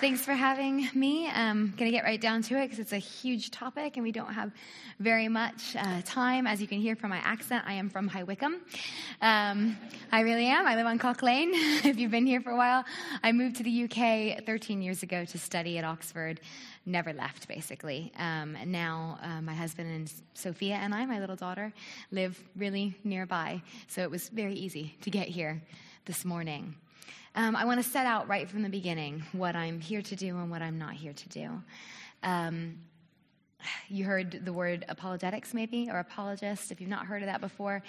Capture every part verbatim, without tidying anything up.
Thanks for having me. I'm going to get right down to it because it's a huge topic and we don't have very much uh, time. As you can hear from my accent, I am from High Wycombe. Um, I really am. I live on Cock Lane, if you've been here for a while. I moved to the U K thirteen years ago to study at Oxford. Never left, basically. Um, and now uh, my husband and Sophia and I, my little daughter, live really nearby. So it was very easy to get here this morning. Um, I want to set out right from the beginning what I'm here to do and what I'm not here to do. Um, you heard the word apologetics, maybe, or apologist, if you've not heard of that before.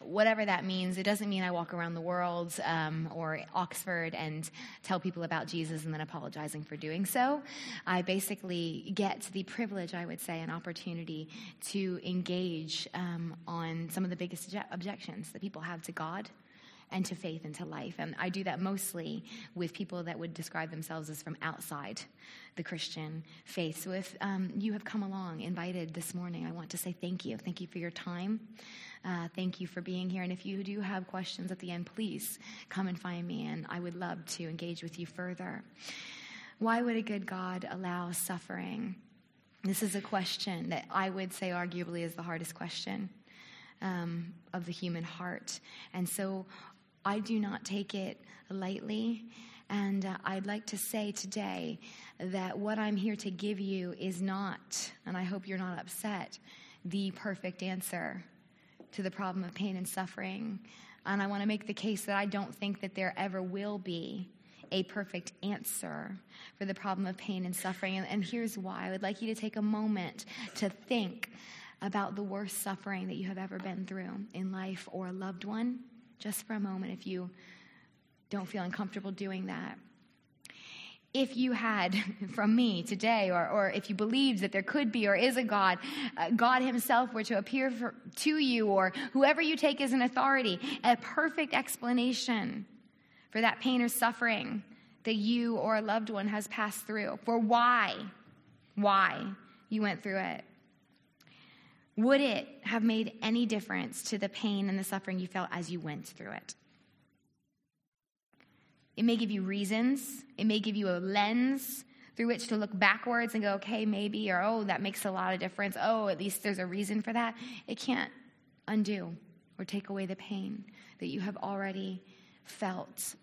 Whatever that means, it doesn't mean I walk around the world um, or Oxford and tell people about Jesus and then apologizing for doing so. I basically get the privilege, I would say, an opportunity to engage um, on some of the biggest objections that people have to God and to faith and to life. And I do that mostly with people that would describe themselves as from outside the Christian faith. So if um, you have come along invited this morning, I want to say thank you. Thank you for your time. Uh, thank you for being here. And if you do have questions at the end, please come and find me, and I would love to engage with you further. Why would a good God allow suffering? This is a question that I would say arguably is the hardest question um, of the human heart. And so I do not take it lightly, and uh, I'd like to say today that what I'm here to give you is not, and I hope you're not upset, the perfect answer to the problem of pain and suffering. And I want to make the case that I don't think that there ever will be a perfect answer for the problem of pain and suffering. And, and here's why. I would like you to take a moment to think about the worst suffering that you have ever been through in life or a loved one. Just for a moment, if you don't feel uncomfortable doing that. If you had from me today, or, or if you believed that there could be or is a God, uh, God himself were to appear for, to you, or whoever you take as an authority, a perfect explanation for that pain or suffering that you or a loved one has passed through, for why, why you went through it. Would it have made any difference to the pain and the suffering you felt as you went through it? It may give you reasons. It may give you a lens through which to look backwards and go, okay, maybe, or, oh, that makes a lot of difference. Oh, at least there's a reason for that. It can't undo or take away the pain that you have already felt.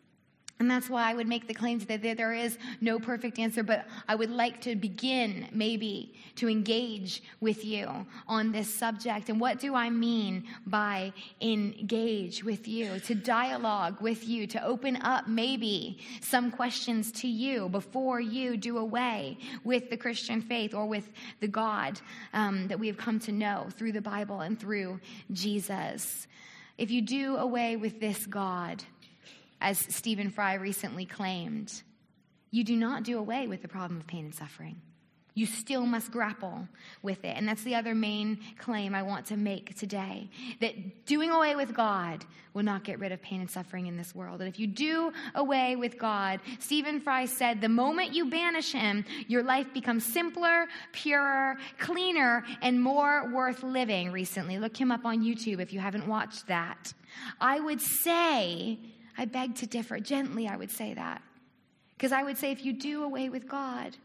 And that's why I would make the claim that there is no perfect answer, but I would like to begin maybe to engage with you on this subject. And what do I mean by engage with you? To dialogue with you, to open up maybe some questions to you before you do away with the Christian faith or with the God um, that we have come to know through the Bible and through Jesus. If you do away with this God, as Stephen Fry recently claimed, you do not do away with the problem of pain and suffering. You still must grapple with it. And that's the other main claim I want to make today, that doing away with God will not get rid of pain and suffering in this world. And if you do away with God, Stephen Fry said, the moment you banish him, your life becomes simpler, purer, cleaner, and more worth living recently. Look him up on YouTube if you haven't watched that. I would say, I beg to differ. Gently, I would say that. Because I would say if you do away with God,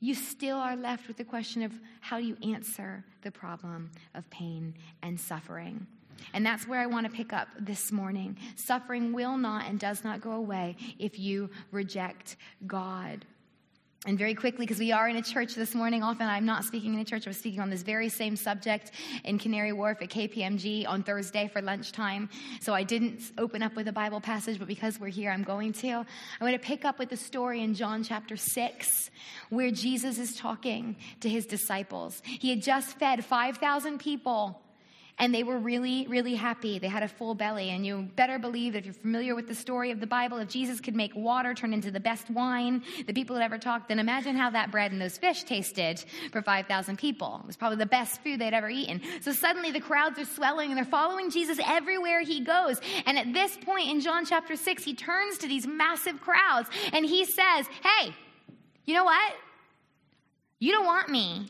you still are left with the question of how do you answer the problem of pain and suffering. And that's where I want to pick up this morning. Suffering will not and does not go away if you reject God. And very quickly, because we are in a church this morning, often I'm not speaking in a church. I was speaking on this very same subject in Canary Wharf at K P M G on Thursday for lunchtime. So I didn't open up with a Bible passage, but because we're here, I'm going to. I want to pick up with the story in John chapter six, where Jesus is talking to his disciples. He had just fed five thousand people. And they were really, really happy. They had a full belly. And you better believe that if you're familiar with the story of the Bible, if Jesus could make water turn into the best wine that people had ever talked, then imagine how that bread and those fish tasted for five thousand people. It was probably the best food they'd ever eaten. So suddenly the crowds are swelling and they're following Jesus everywhere he goes. And at this point in John chapter six, he turns to these massive crowds and he says, hey, you know what? You don't want me.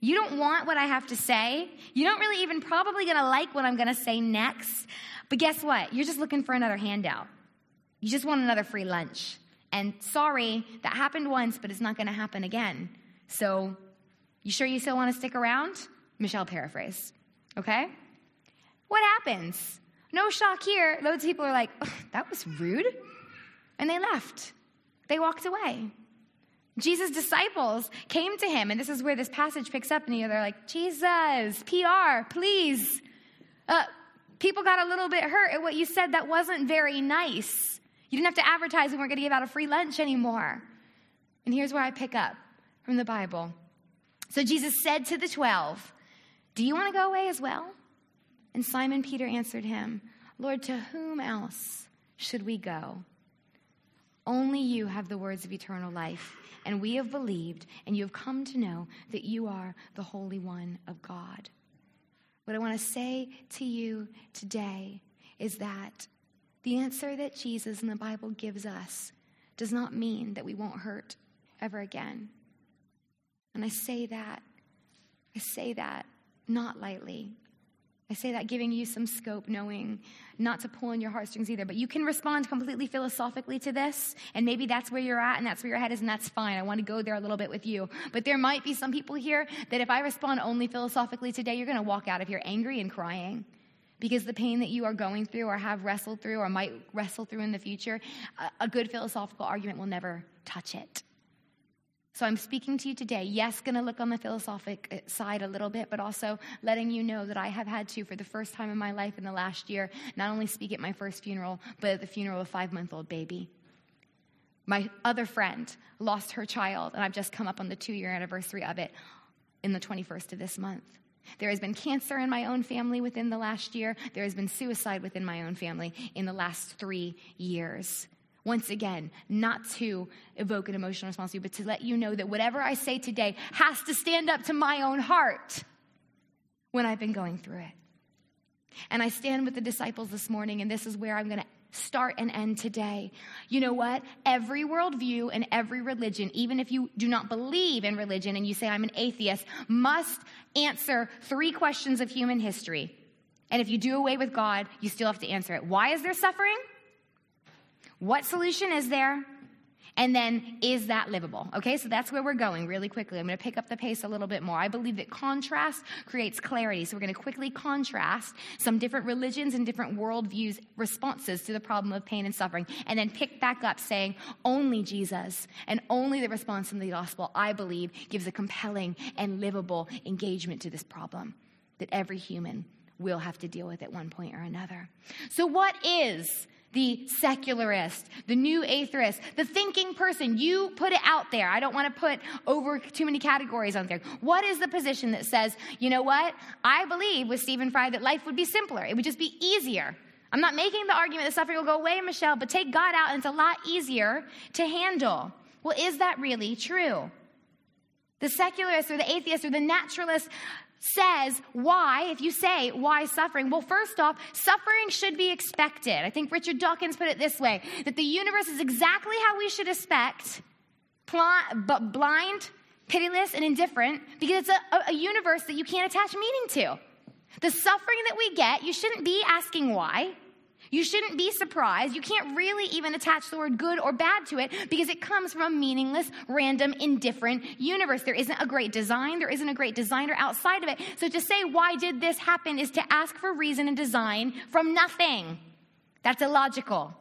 You don't want what I have to say. You don't really even probably going to like what I'm going to say next. But guess what? You're just looking for another handout. You just want another free lunch. And sorry, that happened once, but it's not going to happen again. So you sure you still want to stick around? Michelle paraphrased, okay? What happens? No shock here. Loads of people are like, oh, that was rude. And they left. They walked away. Jesus' disciples came to him, and this is where this passage picks up, and they're like, Jesus, P R, please. Uh, people got a little bit hurt at what you said. That wasn't very nice. You didn't have to advertise we weren't going to give out a free lunch anymore. And here's where I pick up from the Bible. So Jesus said to the twelve, do you want to go away as well? And Simon Peter answered him, Lord, to whom else should we go? Only you have the words of eternal life, and we have believed, and you have come to know that you are the Holy One of God. What I want to say to you today is that the answer that Jesus and the Bible gives us does not mean that we won't hurt ever again. And I say that, I say that not lightly. I say that giving you some scope, knowing not to pull on your heartstrings either. But you can respond completely philosophically to this, and maybe that's where you're at and that's where your head is, and that's fine. I want to go there a little bit with you. But there might be some people here that if I respond only philosophically today, you're going to walk out of here angry and crying because the pain that you are going through or have wrestled through or might wrestle through in the future, a good philosophical argument will never touch it. So I'm speaking to you today, yes, going to look on the philosophic side a little bit, but also letting you know that I have had to, for the first time in my life in the last year, not only speak at my first funeral, but at the funeral of a five-month-old baby. My other friend lost her child, and I've just come up on the two-year anniversary of it in the twenty-first of this month. There has been cancer in my own family within the last year. There has been suicide within my own family in the last three years. Once again, not to evoke an emotional response to you, but to let you know that whatever I say today has to stand up to my own heart when I've been going through it. And I stand with the disciples this morning, and this is where I'm going to start and end today. You know what? Every worldview and every religion, even if you do not believe in religion and you say, I'm an atheist, must answer three questions of human history. And if you do away with God, you still have to answer it. Why is there suffering? What solution is there? And then, is that livable? Okay, so that's where we're going really quickly. I'm going to pick up the pace a little bit more. I believe that contrast creates clarity. So we're going to quickly contrast some different religions and different worldviews' responses to the problem of pain and suffering, and then pick back up saying, only Jesus and only the response in the gospel, I believe, gives a compelling and livable engagement to this problem that every human will have to deal with at one point or another. So what is the secularist, the new atheist, the thinking person? You put it out there. I don't want to put over too many categories on there. What is the position that says, you know what? I believe with Stephen Fry that life would be simpler. It would just be easier. I'm not making the argument that suffering will go away, Michelle, but take God out and it's a lot easier to handle. Well, is that really true? The secularist or the atheist or the naturalist says, why, if you say, why suffering? Well, first off, suffering should be expected. I think Richard Dawkins put it this way, that the universe is exactly how we should expect, but blind, pitiless, and indifferent, because it's a, a universe that you can't attach meaning to. The suffering that we get, you shouldn't be asking why. You shouldn't be surprised. You can't really even attach the word good or bad to it because it comes from a meaningless, random, indifferent universe. There isn't a great design. There isn't a great designer outside of it. So to say, why did this happen, is to ask for reason and design from nothing. That's illogical.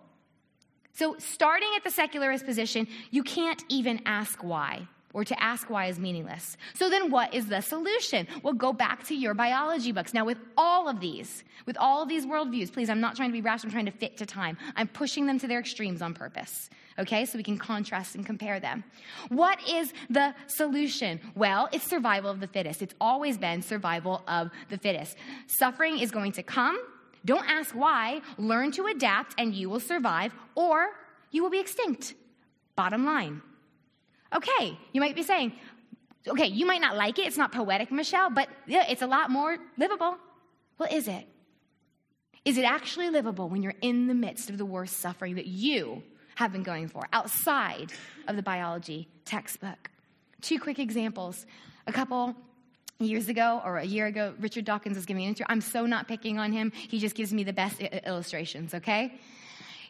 So starting at the secularist position, you can't even ask why, or to ask why is meaningless. So then what is the solution? Well, go back to your biology books. Now, with all of these, with all of these worldviews, please, I'm not trying to be rash, I'm trying to fit to time. I'm pushing them to their extremes on purpose, okay? So we can contrast and compare them. What is the solution? Well, it's survival of the fittest. It's always been survival of the fittest. Suffering is going to come. Don't ask why. Learn to adapt, and you will survive, or you will be extinct. Bottom line. Okay, you might be saying, okay, you might not like it. It's not poetic, Michelle, but yeah, it's a lot more livable. Well, is it? Is it actually livable when you're in the midst of the worst suffering that you have been going for outside of the biology textbook? Two quick examples. A couple years ago or a year ago, Richard Dawkins was giving an interview. I'm so not picking on him. He just gives me the best illustrations, okay?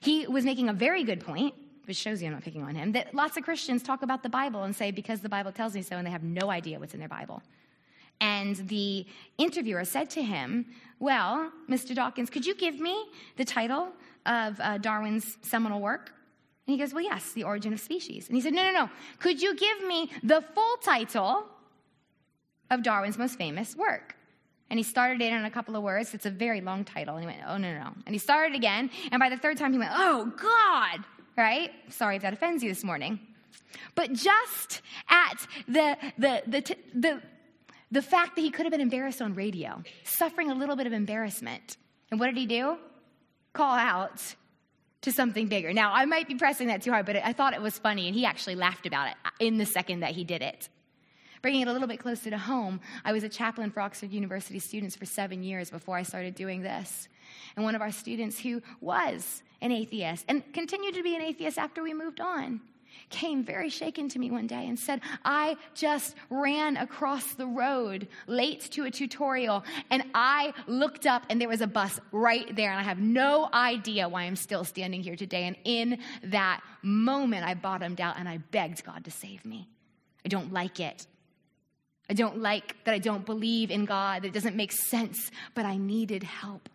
He was making a very good point which shows you I'm not picking on him, that lots of Christians talk about the Bible and say, because the Bible tells me so, and they have no idea what's in their Bible. And the interviewer said to him, well, Mister Dawkins, could you give me the title of uh, Darwin's seminal work? And he goes, well, yes, The Origin of Species. And he said, no, no, no. Could you give me the full title of Darwin's most famous work? And he started it in a couple of words. It's a very long title. And he went, oh, no, no, no. And he started again. And by the third time, he went, oh, God, right? Sorry if that offends you this morning. But just at the the the t- the... The fact that he could have been embarrassed on radio, suffering a little bit of embarrassment. And what did he do? Call out to something bigger. Now, I might be pressing that too hard, but I thought it was funny, and he actually laughed about it in the second that he did it. Bringing it a little bit closer to home, I was a chaplain for Oxford University students for seven years before I started doing this. And one of our students who was an atheist, and continued to be an atheist after we moved on, came very shaken to me one day and said, I just ran across the road late to a tutorial, and I looked up, and there was a bus right there, and I have no idea why I'm still standing here today. And in that moment, I bottomed out, and I begged God to save me. I don't like it. I don't like that I don't believe in God, that it doesn't make sense, but I needed help.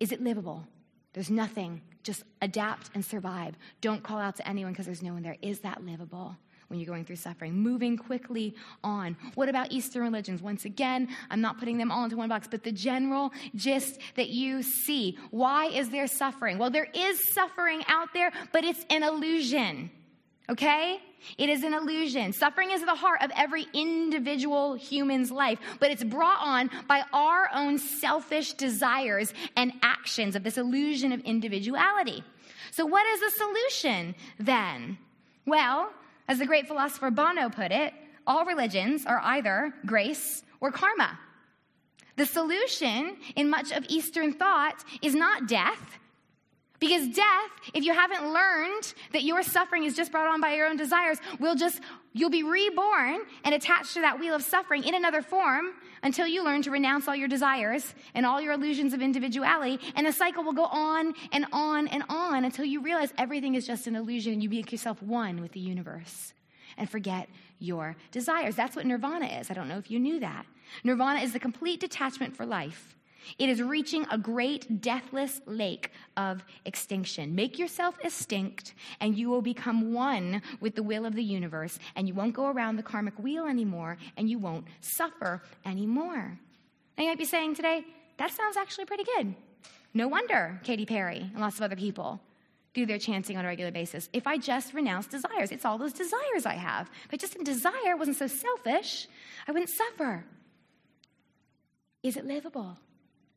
Is it livable? There's nothing. Just adapt and survive. Don't call out to anyone because there's no one there. Is that livable when you're going through suffering? Moving quickly on. What about Eastern religions? Once again, I'm not putting them all into one box, but the general gist that you see. Why is there suffering? Well, there is suffering out there, but it's an illusion, okay? It is an illusion. Suffering is the heart of every individual human's life, but it's brought on by our own selfish desires and actions of this illusion of individuality. So what is the solution then? Well, as the great philosopher Bono put it, all religions are either grace or karma. The solution in much of Eastern thought is not death, because death, if you haven't learned that your suffering is just brought on by your own desires, will just, you'll be reborn and attached to that wheel of suffering in another form until you learn to renounce all your desires and all your illusions of individuality. And the cycle will go on and on and on until you realize everything is just an illusion and you make yourself one with the universe and forget your desires. That's what nirvana is. I don't know if you knew that. Nirvana is the complete detachment for life. It is reaching a great deathless lake of extinction. Make yourself extinct, and you will become one with the will of the universe, and you won't go around the karmic wheel anymore, and you won't suffer anymore. And you might be saying today, that sounds actually pretty good. No wonder Katy Perry and lots of other people do their chanting on a regular basis. If I just renounce desires, it's all those desires I have. If I just in desire wasn't so selfish, I wouldn't suffer. Is it livable?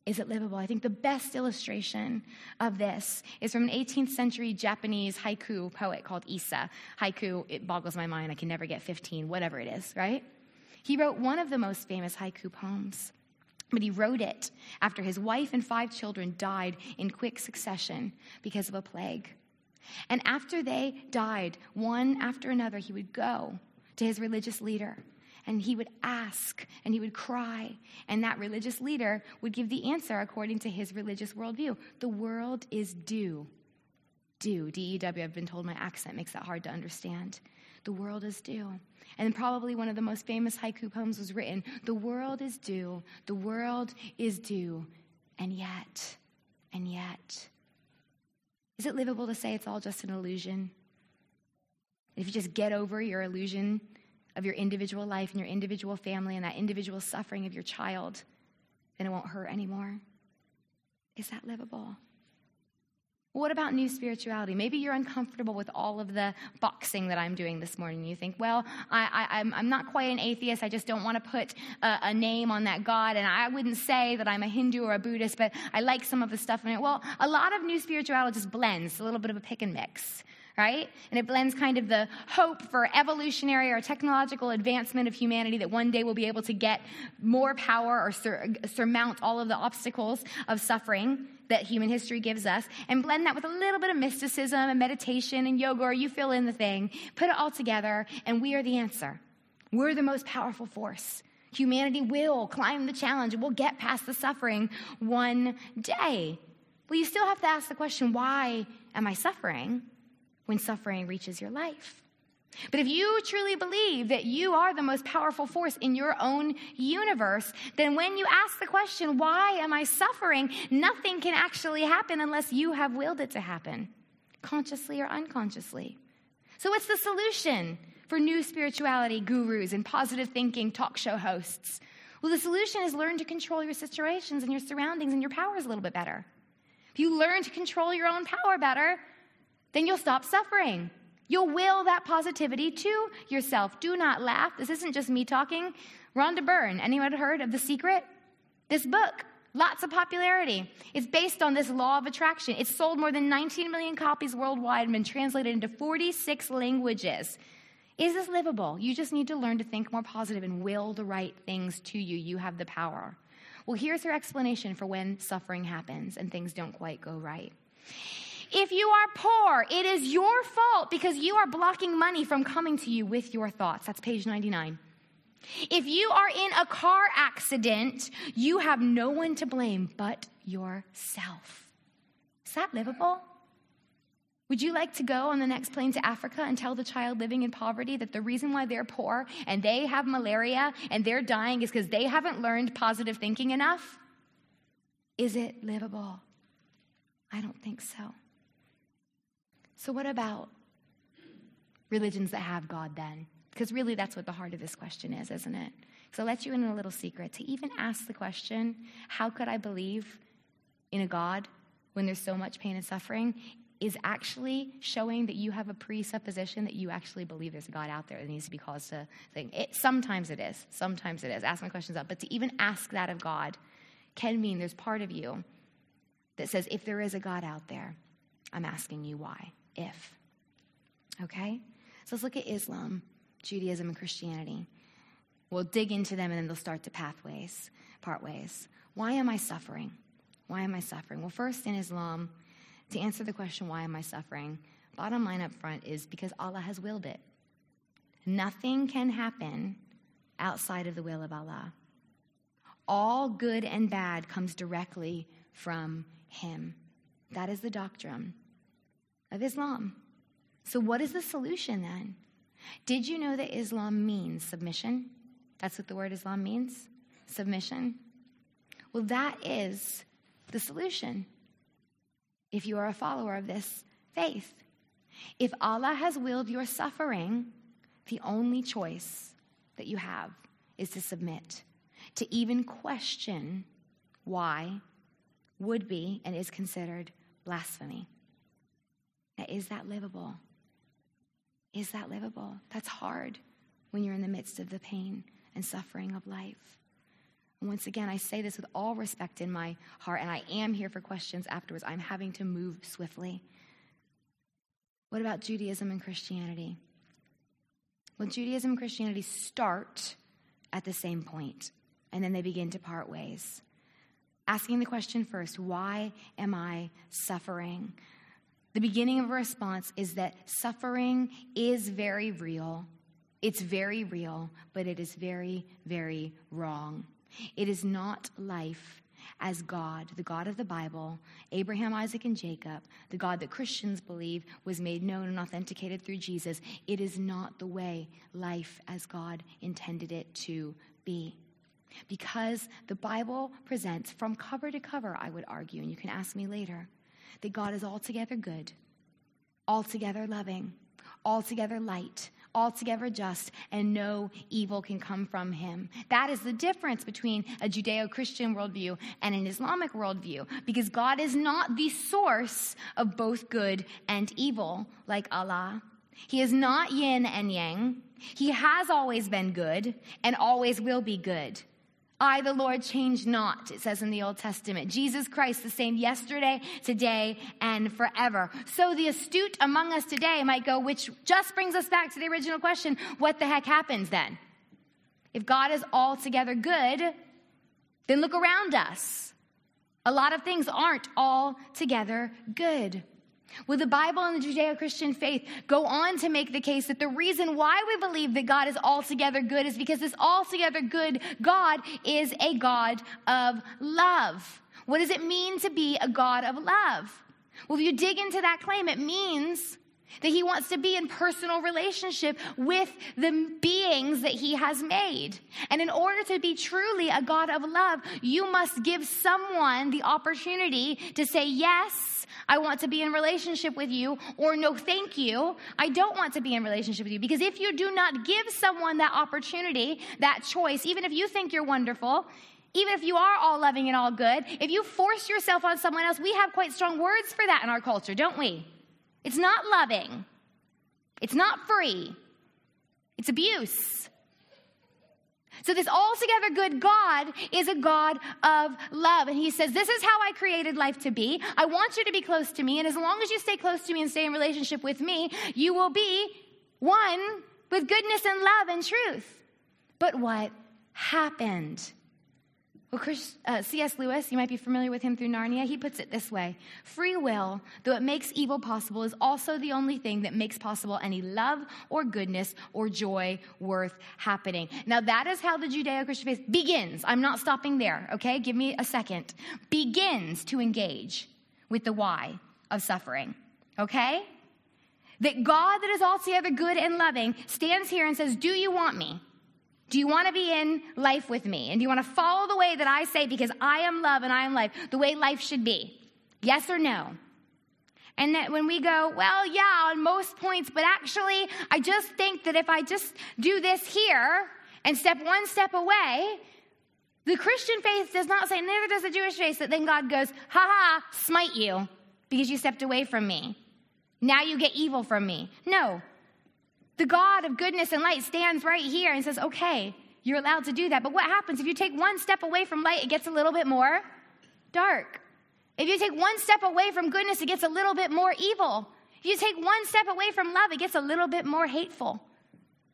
Is it livable? I think the best illustration of this is from an eighteenth century Japanese haiku poet called Issa. Haiku, it boggles my mind. I can never get fifteen, whatever it is, right? He wrote one of the most famous haiku poems, but he wrote it after his wife and five children died in quick succession because of a plague. And after they died, one after another, he would go to his religious leader, and he would ask, and he would cry, and that religious leader would give the answer according to his religious worldview. The world is due. Due, D E W, I've been told my accent makes that hard to understand. The world is due. And probably one of the most famous haiku poems was written, the world is due, the world is due, and yet, and yet. Is it livable to say it's all just an illusion? If you just get over your illusion of your individual life and your individual family and that individual suffering of your child, then it won't hurt anymore. Is that livable? What about new spirituality? Maybe you're uncomfortable with all of the boxing that I'm doing this morning. You think, well, I, I, I'm, I'm not quite an atheist. I just don't want to put a, a name on that God. And I wouldn't say that I'm a Hindu or a Buddhist, but I like some of the stuff in it. Well, a lot of new spirituality just blends, a little bit of a pick and mix, right? And it blends kind of the hope for evolutionary or technological advancement of humanity that one day we'll be able to get more power or sur- surmount all of the obstacles of suffering that human history gives us, and blend that with a little bit of mysticism and meditation and yoga, or you fill in the thing, put it all together, and we are the answer. We're the most powerful force. Humanity will climb the challenge, and we'll get past the suffering one day. Well, you still have to ask the question, why am I suffering? when suffering reaches your life. But if you truly believe that you are the most powerful force in your own universe, then when you ask the question, why am I suffering? Nothing can actually happen unless you have willed it to happen, consciously or unconsciously. So what's the solution for new spirituality gurus and positive thinking talk show hosts? Well, the solution is learn to control your situations and your surroundings and your powers a little bit better. If you learn to control your own power better, then you'll stop suffering. You'll will that positivity to yourself. Do not laugh. This isn't just me talking. Rhonda Byrne, anyone heard of The Secret? This book, lots of popularity. It's based on this law of attraction. It's sold more than nineteen million copies worldwide and been translated into forty-six languages. Is this livable? You just need to learn to think more positive and will the right things to you. You have the power. Well, here's her explanation for when suffering happens and things don't quite go right. If you are poor, it is your fault because you are blocking money from coming to you with your thoughts. That's page ninety-nine. If you are in a car accident, you have no one to blame but yourself. Is that livable? Would you like to go on the next plane to Africa and tell the child living in poverty that the reason why they're poor and they have malaria and they're dying is because they haven't learned positive thinking enough? Is it livable? I don't think so. So what about religions that have God then? Because really that's what the heart of this question is, isn't it? So I'll let you in on a little secret. To even ask the question, how could I believe in a God when there's so much pain and suffering, is actually showing that you have a presupposition that you actually believe there's a God out there that needs to be caused to think. It, sometimes it is. Sometimes it is. Ask my questions up. But to even ask that of God can mean there's part of you that says, if there is a God out there, I'm asking you why. If. Okay? So let's look at Islam, Judaism, and Christianity. We'll dig into them and then they'll start to pathways, part ways. Why am I suffering? Why am I suffering? Well, first in Islam, to answer the question, why am I suffering? Bottom line up front is because Allah has willed it. Nothing can happen outside of the will of Allah. All good and bad comes directly from Him. That is the doctrine of Islam. So what is the solution then? Did you know that Islam means submission? That's what the word Islam means, submission. Well, that is the solution. If you are a follower of this faith, if Allah has willed your suffering, the only choice that you have is to submit. To even question why would be and is considered blasphemy. Now, is that livable? Is that livable? That's hard when you're in the midst of the pain and suffering of life. Once again, I say this with all respect in my heart, and I am here for questions afterwards. I'm having to move swiftly. What about Judaism and Christianity? Well, Judaism and Christianity start at the same point, and then they begin to part ways. Asking the question first, why am I suffering? The beginning of a response is that suffering is very real. It's very real, but it is very, very wrong. It is not life as God, the God of the Bible, Abraham, Isaac, and Jacob, the God that Christians believe was made known and authenticated through Jesus. It is not the way life as God intended it to be. Because the Bible presents from cover to cover, I would argue, and you can ask me later, that God is altogether good, altogether loving, altogether light, altogether just, and no evil can come from him. That is the difference between a Judeo-Christian worldview and an Islamic worldview, because God is not the source of both good and evil like Allah. He is not yin and yang. He has always been good and always will be good. I, the Lord, change not, it says in the Old Testament. Jesus Christ, the same yesterday, today, and forever. So the astute among us today might go, which just brings us back to the original question, what the heck happens then? If God is altogether good, then look around us. A lot of things aren't altogether good. Well, the Bible and the Judeo-Christian faith go on to make the case that the reason why we believe that God is altogether good is because this altogether good God is a God of love. What does it mean to be a God of love? Well, if you dig into that claim, it means That he wants to be in personal relationship with the beings that he has made. And in order to be truly a God of love, you must give someone the opportunity to say, yes, I want to be in relationship with you, or no, thank you, I don't want to be in relationship with you. Because if you do not give someone that opportunity, that choice, even if you think you're wonderful, even if you are all loving and all good, if you force yourself on someone else, we have quite strong words for that in our culture, don't we? It's not loving. It's not free. It's abuse. So this altogether good God is a God of love. And he says, this is how I created life to be. I want you to be close to me. And as long as you stay close to me and stay in relationship with me, you will be one with goodness and love and truth. But what happened? Well, Chris, uh, C S Lewis, you might be familiar with him through Narnia, he puts it this way. Free will, though it makes evil possible, is also the only thing that makes possible any love or goodness or joy worth happening. Now, that is how the Judeo-Christian faith begins. I'm not stopping there, okay? Give me a second. Begins to engage with the why of suffering, okay? That God that is altogether good and loving stands here and says, do you want me? Do you want to be in life with me? And do you want to follow the way that I say, because I am love and I am life, the way life should be? Yes or no? And that when we go, well, yeah, on most points, but actually, I just think that if I just do this here and step one step away, the Christian faith does not say, neither does the Jewish faith, that then God goes, ha ha, smite you because you stepped away from me. Now you get evil from me. No. The God of goodness and light stands right here and says, okay, you're allowed to do that. But what happens if you take one step away from light, it gets a little bit more dark. If you take one step away from goodness, it gets a little bit more evil. If you take one step away from love, it gets a little bit more hateful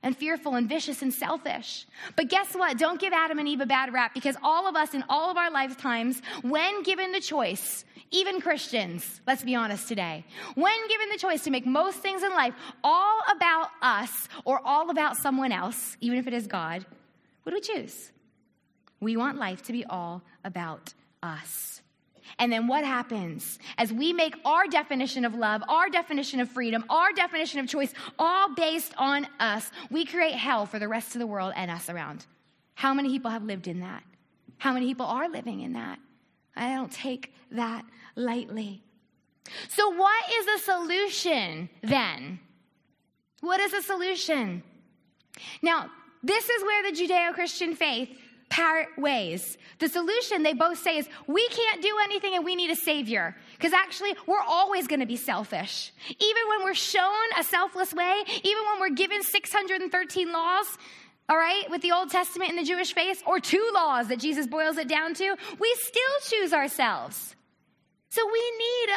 and fearful and vicious and selfish. But guess what? Don't give Adam and Eve a bad rap, because all of us in all of our lifetimes, when given the choice, even Christians, let's be honest today, when given the choice to make most things in life all about us or all about someone else, even if it is God, what do we choose? We want life to be all about us. And then what happens as we make our definition of love, our definition of freedom, our definition of choice, all based on us, we create hell for the rest of the world and us around. How many people have lived in that? How many people are living in that? I don't take that lightly. So what is the solution then? What is the solution? Now, this is where the Judeo-Christian faith part ways. The solution they both say is, we can't do anything and we need a savior. Because actually, we're always going to be selfish. Even when we're shown a selfless way, even when we're given six hundred thirteen laws, all right, with the Old Testament and the Jewish faith, or two laws that Jesus boils it down to, we still choose ourselves. So we need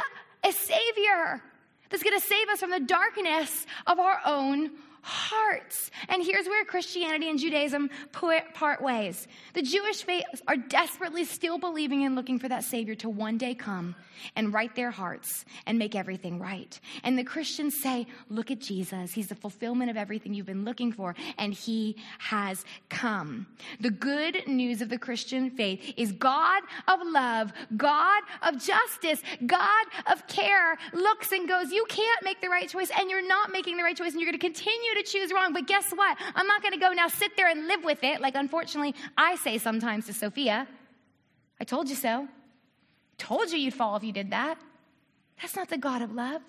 a, a savior that's going to save us from the darkness of our own hearts. And here's where Christianity and Judaism part ways. The Jewish faith are desperately still believing and looking for that Savior to one day come and right their hearts and make everything right. And the Christians say, look at Jesus. He's the fulfillment of everything you've been looking for, and he has come. The good news of the Christian faith is God of love, God of justice, God of care, looks and goes, you can't make the right choice, and you're not making the right choice, and you're going to continue to choose wrong. But guess what? I'm not going to go now sit there and live with it, like unfortunately I say sometimes to Sophia. I told you so. Told you you'd fall if you did that. That's not the God of love.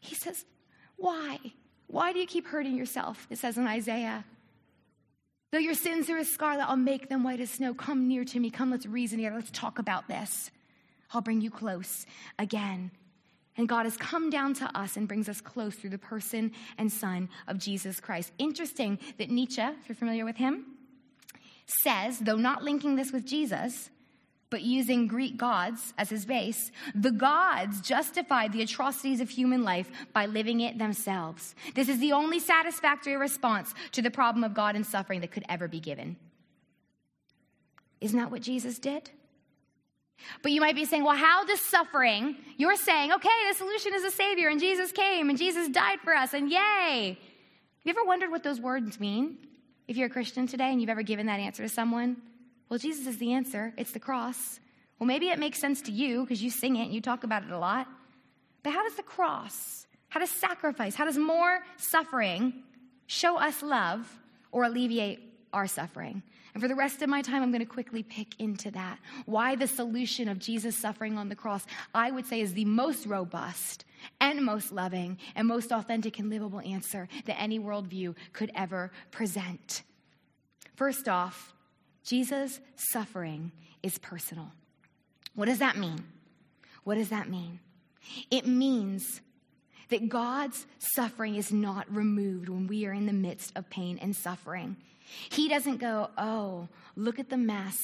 He says, why? Why do you keep hurting yourself? It says in Isaiah, though your sins are as scarlet, I'll make them white as snow. Come near to me. Come, let's reason here. Let's talk about this. I'll bring you close again. And God has come down to us and brings us close through the person and Son of Jesus Christ. Interesting that Nietzsche, if you're familiar with him, says, though not linking this with Jesus, but using Greek gods as his base, the gods justified the atrocities of human life by living it themselves. This is the only satisfactory response to the problem of God and suffering that could ever be given. Isn't that what Jesus did? But you might be saying, well, how does suffering, you're saying, okay, the solution is a savior, and Jesus came, and Jesus died for us, and yay. Have you ever wondered what those words mean? If you're a Christian today and you've ever given that answer to someone, well, Jesus is the answer. It's the cross. Well, maybe it makes sense to you because you sing it and you talk about it a lot. But how does the cross, How does sacrifice, how does more suffering show us love or alleviate our suffering? And for the rest of my time, I'm going to quickly pick into that. Why the solution of Jesus' suffering on the cross, I would say, is the most robust and most loving and most authentic and livable answer that any worldview could ever present. First off, Jesus' suffering is personal. What does that mean? What does that mean? It means that God's suffering is not removed when we are in the midst of pain and suffering. He doesn't go, oh, look at the mess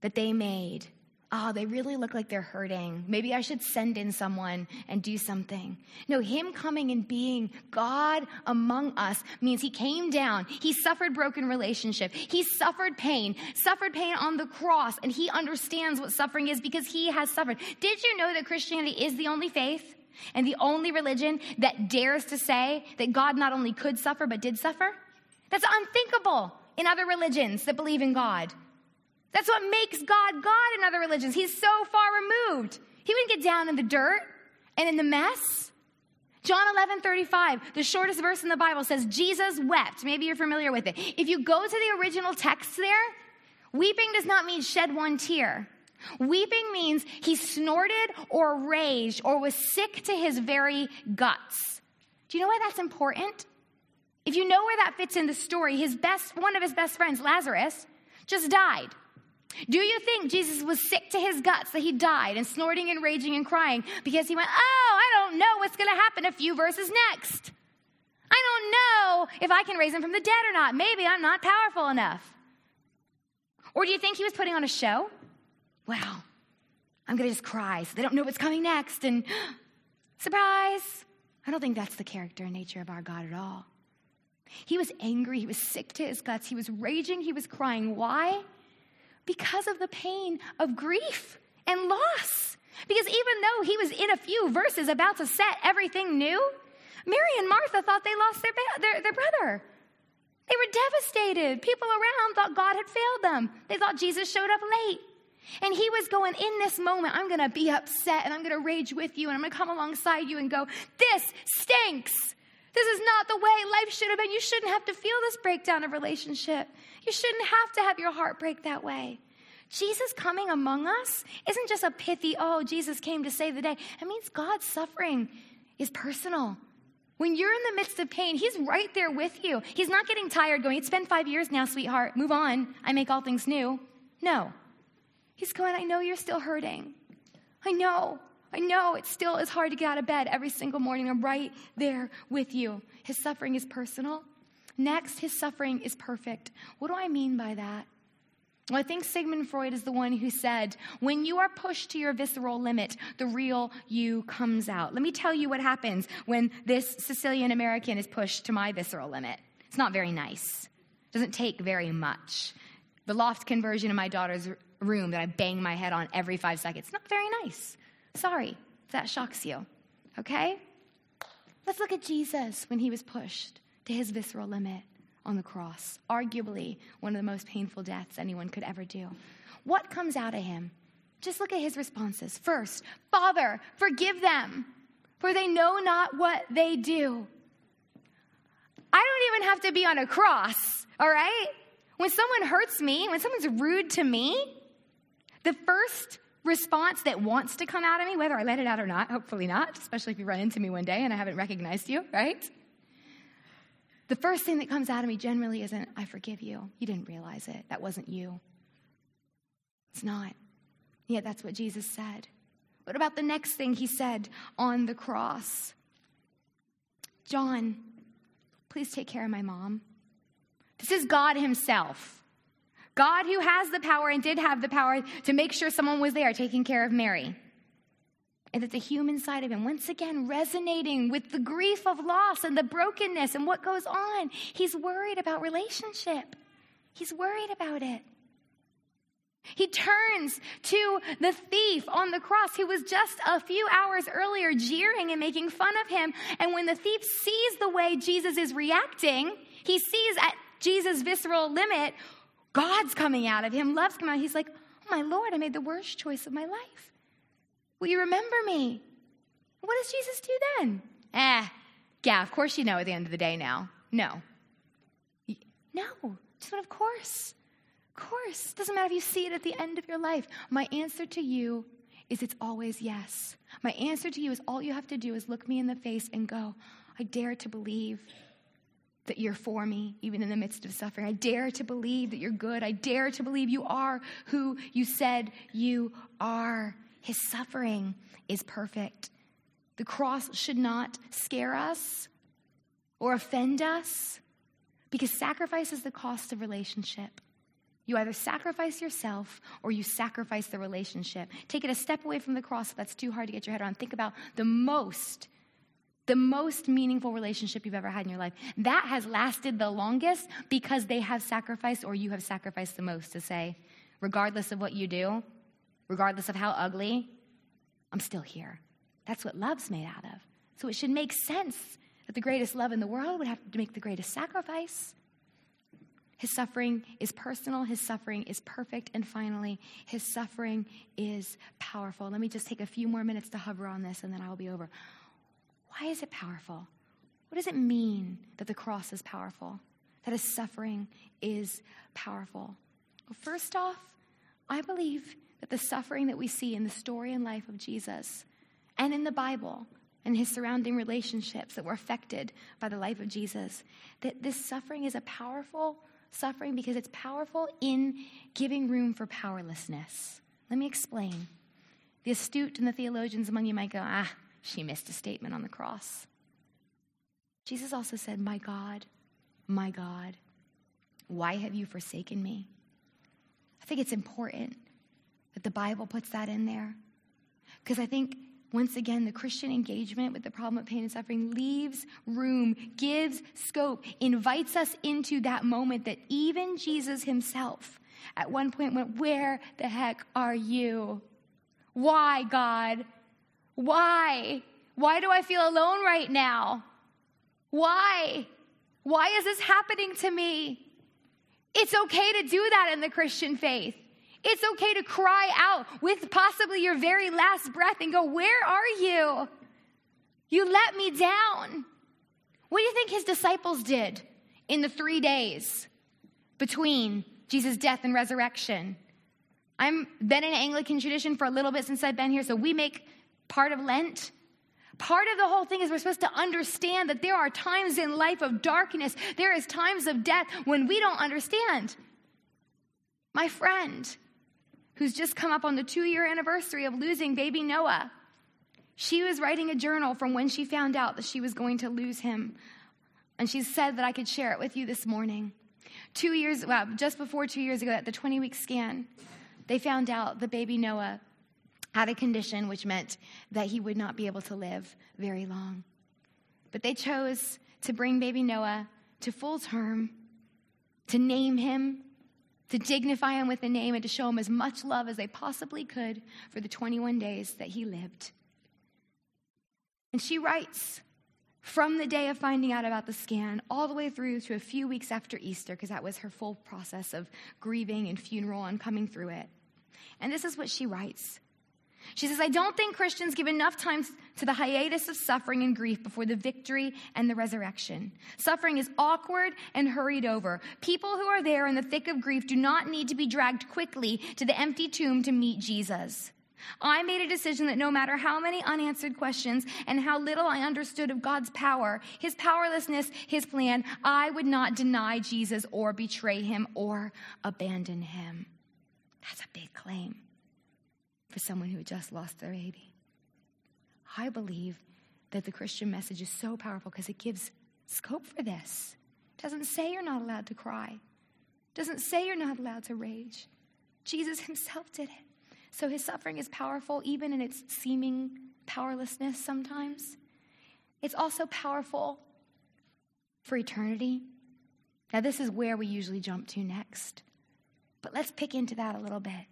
that they made. Oh, they really look like they're hurting. Maybe I should send in someone and do something. No, him coming and being God among us means he came down. He suffered broken relationship. He suffered pain, suffered pain on the cross, and he understands what suffering is because he has suffered. Did you know that Christianity is the only faith and the only religion that dares to say that God not only could suffer but did suffer? That's unthinkable in other religions that believe in God. That's what makes God God in other religions. He's so far removed. He wouldn't get down in the dirt and in the mess. John eleven thirty-five, the shortest verse in the Bible, says, Jesus wept. Maybe you're familiar with it. If you go to the original text there, weeping does not mean shed one tear. Weeping means he snorted or raged or was sick to his very guts. Do you know why that's important? If you know where that fits in the story, his best, one of his best friends, Lazarus, just died. Do you think Jesus was sick to his guts that he died and snorting and raging and crying because he went, oh, I don't know what's going to happen a few verses next. I don't know if I can raise him from the dead or not. Maybe I'm not powerful enough. Or do you think he was putting on a show? Wow, I'm going to just cry so they don't know what's coming next and surprise. I don't think that's the character and nature of our God at all. He was angry. He was sick to his guts. He was raging. He was crying. Why? Because of the pain of grief and loss. Because even though he was in a few verses about to set everything new, Mary and Martha thought they lost their, ba- their, their brother. They were devastated. People around thought God had failed them. They thought Jesus showed up late. And he was going, in this moment, I'm going to be upset and I'm going to rage with you and I'm going to come alongside you and go, this stinks. This is not the way life should have been. You shouldn't have to feel this breakdown of relationship. You shouldn't have to have your heart break that way. Jesus coming among us isn't just a pithy, oh, Jesus came to save the day. It means God's suffering is personal. When you're in the midst of pain, he's right there with you. He's not getting tired going, it's been five years now, sweetheart. Move on. I make all things new. No. He's going, I know you're still hurting. I know, I know it still is hard to get out of bed every single morning. I'm right there with you. His suffering is personal. Next, his suffering is perfect. What do I mean by that? Well, I think Sigmund Freud is the one who said, when you are pushed to your visceral limit, the real you comes out. Let me tell you what happens when this Sicilian American is pushed to my visceral limit. It's not very nice. It doesn't take very much. The loft conversion in my daughter's room that I bang my head on every five seconds. Not very nice. Sorry if that shocks you, okay? Let's look at Jesus when he was pushed to his visceral limit on the cross, arguably one of the most painful deaths anyone could ever do. What comes out of him? Just look at his responses. First, Father, forgive them, for they know not what they do. I don't even have to be on a cross, all right? When someone hurts me, when someone's rude to me, the first response that wants to come out of me, whether I let it out or not, hopefully not, especially if you run into me one day and I haven't recognized you, right? The first thing that comes out of me generally isn't, I forgive you. You didn't realize it. That wasn't you. It's not. Yet that's what Jesus said. What about the next thing he said on the cross? John, please take care of my mom. This is God himself. God who has the power and did have the power to make sure someone was there taking care of Mary. And that the human side of him, once again, resonating with the grief of loss and the brokenness and what goes on. He's worried about relationship. He's worried about it. He turns to the thief on the cross who was just a few hours earlier jeering and making fun of him. And when the thief sees the way Jesus is reacting, he sees at Jesus' visceral limit, God's coming out of him, love's coming out. He's like, oh my Lord, I made the worst choice of my life. Will you remember me? What does Jesus do then? eh, yeah, of course you know at the end of the day now. No. No. Just one, of course. Of course. Doesn't matter if you see it at the end of your life. My answer to you is it's always yes. My answer to you is all you have to do is look me in the face and go, I dare to believe that you're for me, even in the midst of suffering. I dare to believe that you're good. I dare to believe you are who you said you are. His suffering is perfect. The cross should not scare us or offend us, because sacrifice is the cost of relationship. You either sacrifice yourself or you sacrifice the relationship. Take it a step away from the cross if that's too hard to get your head around. Think about the most, the most meaningful relationship you've ever had in your life. That has lasted the longest because they have sacrificed or you have sacrificed the most, to say, regardless of what you do, regardless of how ugly, I'm still here. That's what love's made out of. So it should make sense that the greatest love in the world would have to make the greatest sacrifice. His suffering is personal. His suffering is perfect. And finally, his suffering is powerful. Let me just take a few more minutes to hover on this, and then I will be over. Why is it powerful? What does it mean that the cross is powerful, that his suffering is powerful? Well, first off, I believe that the suffering that we see in the story and life of Jesus and in the Bible and his surrounding relationships that were affected by the life of Jesus, that this suffering is a powerful suffering because it's powerful in giving room for powerlessness. Let me explain. The astute and the theologians among you might go, ah, she missed a statement on the cross. Jesus also said, my God, my God, why have you forsaken me? I think it's important that the Bible puts that in there, because I think, once again, the Christian engagement with the problem of pain and suffering leaves room, gives scope, invites us into that moment that even Jesus himself at one point went, where the heck are you? Why, God? Why? Why do I feel alone right now? Why? Why is this happening to me? It's okay to do that in the Christian faith. It's okay to cry out with possibly your very last breath and go, where are you? You let me down. What do you think his disciples did in the three days between Jesus' death and resurrection? I've been in Anglican tradition for a little bit since I've been here, so we make part of Lent. Part of the whole thing is we're supposed to understand that there are times in life of darkness. There is times of death when we don't understand. My friend, who's just come up on the two-year anniversary of losing baby Noah. She was writing a journal from when she found out that she was going to lose him. And she said that I could share it with you this morning. Two years, well, just before two years ago, at the twenty-week scan, they found out that baby Noah had a condition which meant that he would not be able to live very long. But they chose to bring baby Noah to full term, to name him, to dignify him with a name, and to show him as much love as they possibly could for the twenty-one days that he lived. And she writes, from the day of finding out about the scan all the way through to a few weeks after Easter, because that was her full process of grieving and funeral and coming through it. And this is what she writes. She says, I don't think Christians give enough time to the hiatus of suffering and grief before the victory and the resurrection. Suffering is awkward and hurried over. People who are there in the thick of grief do not need to be dragged quickly to the empty tomb to meet Jesus. I made a decision that no matter how many unanswered questions and how little I understood of God's power, his powerlessness, his plan, I would not deny Jesus or betray him or abandon him. That's a big claim for someone who just lost their baby. I believe that the Christian message is so powerful because it gives scope for this. It doesn't say you're not allowed to cry. It doesn't say you're not allowed to rage. Jesus himself did it. So his suffering is powerful even in its seeming powerlessness sometimes. It's also powerful for eternity. Now this is where we usually jump to next, but let's pick into that a little bit.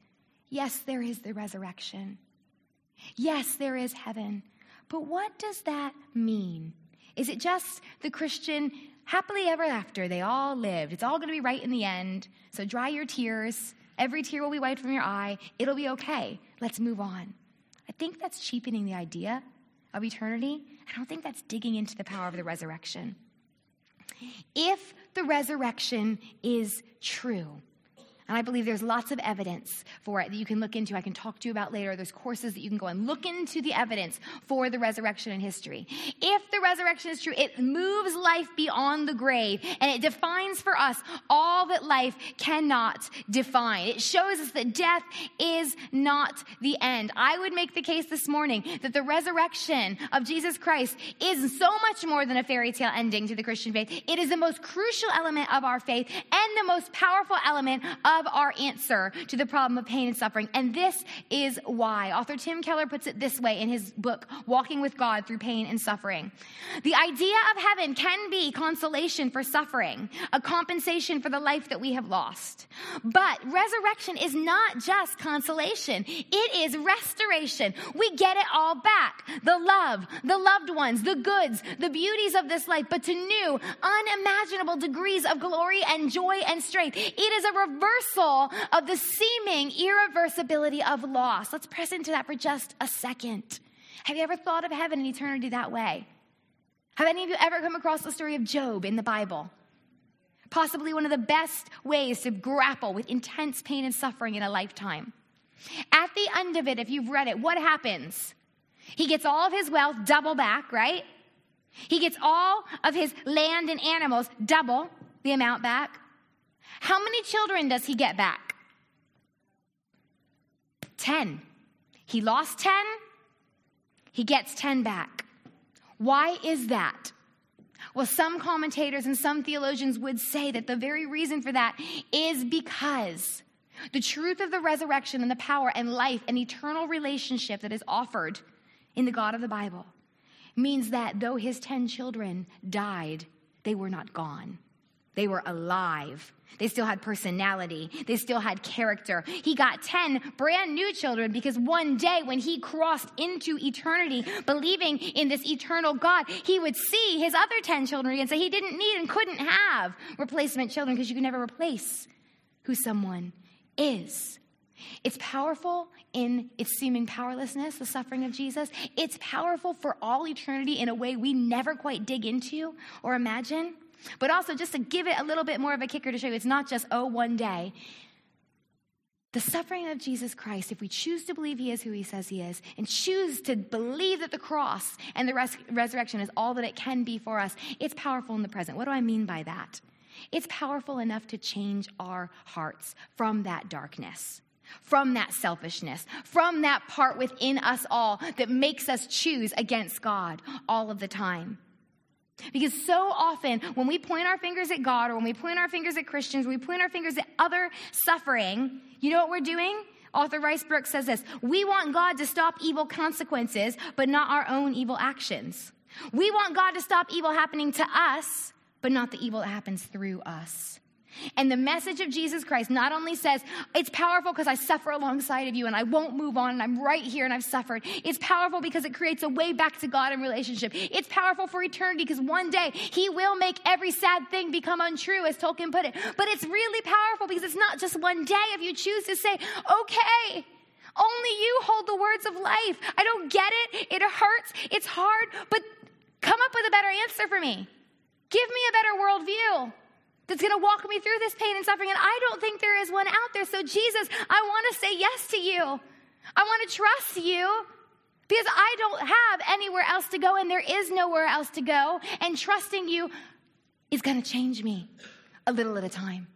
Yes, there is the resurrection. Yes, there is heaven. But what does that mean? Is it just the Christian happily ever after? They all lived. It's all going to be right in the end. So dry your tears. Every tear will be wiped from your eye. It'll be okay. Let's move on. I think that's cheapening the idea of eternity. I don't think that's digging into the power of the resurrection. If the resurrection is true, and I believe there's lots of evidence for it that you can look into, I can talk to you about later. There's courses that you can go and look into the evidence for the resurrection in history. If the resurrection is true, it moves life beyond the grave, and it defines for us all that life cannot define. It shows us that death is not the end. I would make the case this morning that the resurrection of Jesus Christ is so much more than a fairy tale ending to the Christian faith. It is the most crucial element of our faith and the most powerful element of of our answer to the problem of pain and suffering. And this is why. Author Tim Keller puts it this way in his book, Walking with God Through Pain and Suffering. The idea of heaven can be consolation for suffering, a compensation for the life that we have lost. But resurrection is not just consolation. It is restoration. We get it all back. The love, the loved ones, the goods, the beauties of this life, but to new, unimaginable degrees of glory and joy and strength. It is a reversal of the seeming irreversibility of loss. Let's press into that for just a second. Have you ever thought of heaven and eternity that way? Have any of you ever come across the story of Job in the Bible? Possibly one of the best ways to grapple with intense pain and suffering in a lifetime. At the end of it, if you've read it, what happens? He gets all of his wealth double back, right? He gets all of his land and animals double the amount back. How many children does he get back? Ten. He lost ten. He gets ten back. Why is that? Well, some commentators and some theologians would say that the very reason for that is because the truth of the resurrection and the power and life and eternal relationship that is offered in the God of the Bible means that though his ten children died, they were not gone. They were alive. They still had personality. They still had character. He got ten brand new children because one day when he crossed into eternity, believing in this eternal God, he would see his other ten children again. So he didn't need and couldn't have replacement children because you can never replace who someone is. It's powerful in its seeming powerlessness, the suffering of Jesus. It's powerful for all eternity in a way we never quite dig into or imagine. But also, just to give it a little bit more of a kicker to show you, it's not just, oh, one day. The suffering of Jesus Christ, if we choose to believe he is who he says he is, and choose to believe that the cross and the res- resurrection is all that it can be for us, it's powerful in the present. What do I mean by that? It's powerful enough to change our hearts from that darkness, from that selfishness, from that part within us all that makes us choose against God all of the time. Because so often when we point our fingers at God or when we point our fingers at Christians, we point our fingers at other suffering, you know what we're doing? Author Rice Brooks says this, we want God to stop evil consequences, but not our own evil actions. We want God to stop evil happening to us, but not the evil that happens through us. And the message of Jesus Christ not only says, it's powerful because I suffer alongside of you and I won't move on and I'm right here and I've suffered. It's powerful because it creates a way back to God in relationship. It's powerful for eternity because one day he will make every sad thing become untrue, as Tolkien put it. But it's really powerful because it's not just one day if you choose to say, okay, only you hold the words of life. I don't get it. It hurts. It's hard. But come up with a better answer for me. Give me a better worldview that's going to walk me through this pain and suffering, and I don't think there is one out there. So Jesus, I want to say yes to you. I want to trust you because I don't have anywhere else to go, and there is nowhere else to go, and trusting you is going to change me a little at a time.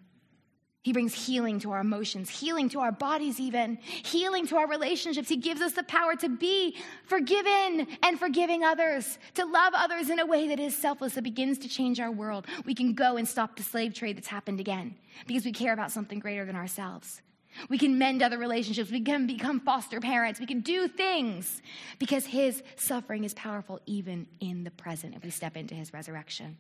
He brings healing to our emotions, healing to our bodies even, healing to our relationships. He gives us the power to be forgiven and forgiving others, to love others in a way that is selfless, that begins to change our world. We can go and stop the slave trade that's happened again because we care about something greater than ourselves. We can mend other relationships. We can become foster parents. We can do things because his suffering is powerful even in the present if we step into his resurrection.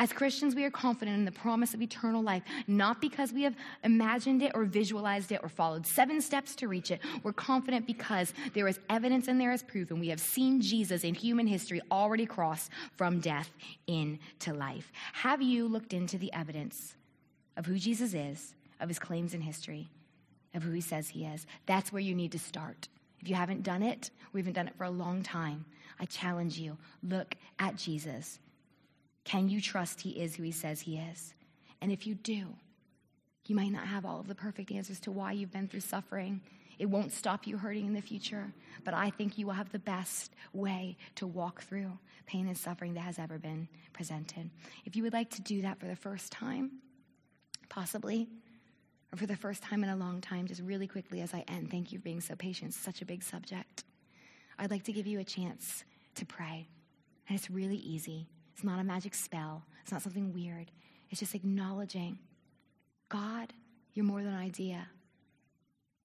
As Christians, we are confident in the promise of eternal life, not because we have imagined it or visualized it or followed seven steps to reach it. We're confident because there is evidence and there is proof, and we have seen Jesus in human history already cross from death into life. Have you looked into the evidence of who Jesus is, of his claims in history, of who he says he is? That's where you need to start If you haven't done it, we haven't done it for a long time. I challenge you, look at Jesus. Can you trust he is who he says he is? And if you do, you might not have all of the perfect answers to why you've been through suffering. It won't stop you hurting in the future, but I think you will have the best way to walk through pain and suffering that has ever been presented. If you would like to do that for the first time, possibly, or for the first time in a long time, just really quickly as I end, thank you for being so patient. It's such a big subject. I'd like to give you a chance to pray. And it's really easy. It's not a magic spell. It's not something weird. It's just acknowledging, God, you're more than an idea.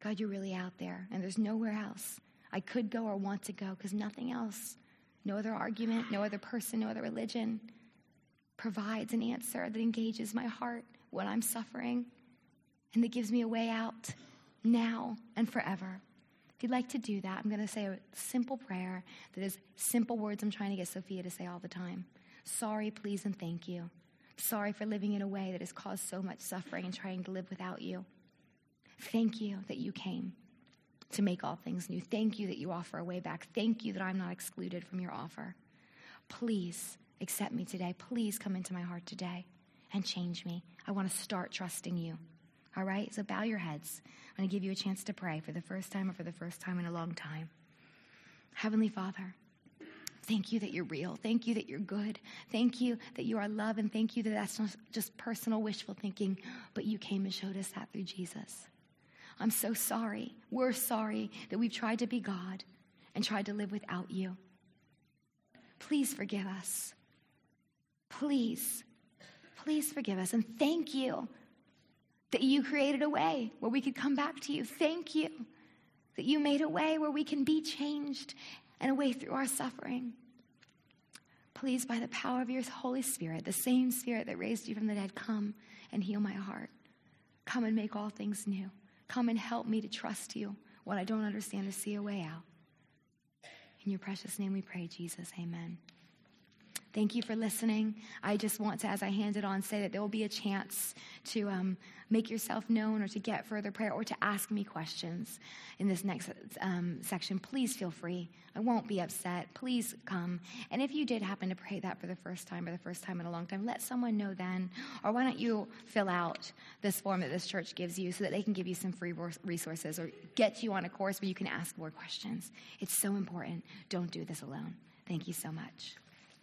God, you're really out there, and there's nowhere else I could go or want to go, because nothing else, no other argument, no other person, no other religion provides an answer that engages my heart when I'm suffering and that gives me a way out now and forever. If you'd like to do that, I'm going to say a simple prayer that is simple words I'm trying to get Sophia to say all the time. Sorry, please, and thank you. Sorry for living in a way that has caused so much suffering and trying to live without you. Thank you that you came to make all things new. Thank you that you offer a way back. Thank you that I'm not excluded from your offer. Please accept me today. Please come into my heart today and change me. I want to start trusting you. All right? So bow your heads. I'm going to give you a chance to pray for the first time or for the first time in a long time. Heavenly Father, thank you that you're real. Thank you that you're good. Thank you that you are love. And thank you that that's not just personal wishful thinking, but you came and showed us that through Jesus. I'm so sorry. We're sorry that we've tried to be God and tried to live without you. Please forgive us. Please, please forgive us. And thank you that you created a way where we could come back to you. Thank you that you made a way where we can be changed and a way through our suffering. Please, by the power of your Holy Spirit, the same Spirit that raised you from the dead, come and heal my heart. Come and make all things new. Come and help me to trust you when I don't understand, to see a way out. In your precious name we pray, Jesus. Amen. Thank you for listening. I just want to, as I hand it on, say that there will be a chance to um, make yourself known or to get further prayer or to ask me questions in this next um, section. Please feel free. I won't be upset. Please come. And if you did happen to pray that for the first time or the first time in a long time, let someone know then. Or why don't you fill out this form that this church gives you so that they can give you some free resources or get you on a course where you can ask more questions. It's so important. Don't do this alone. Thank you so much.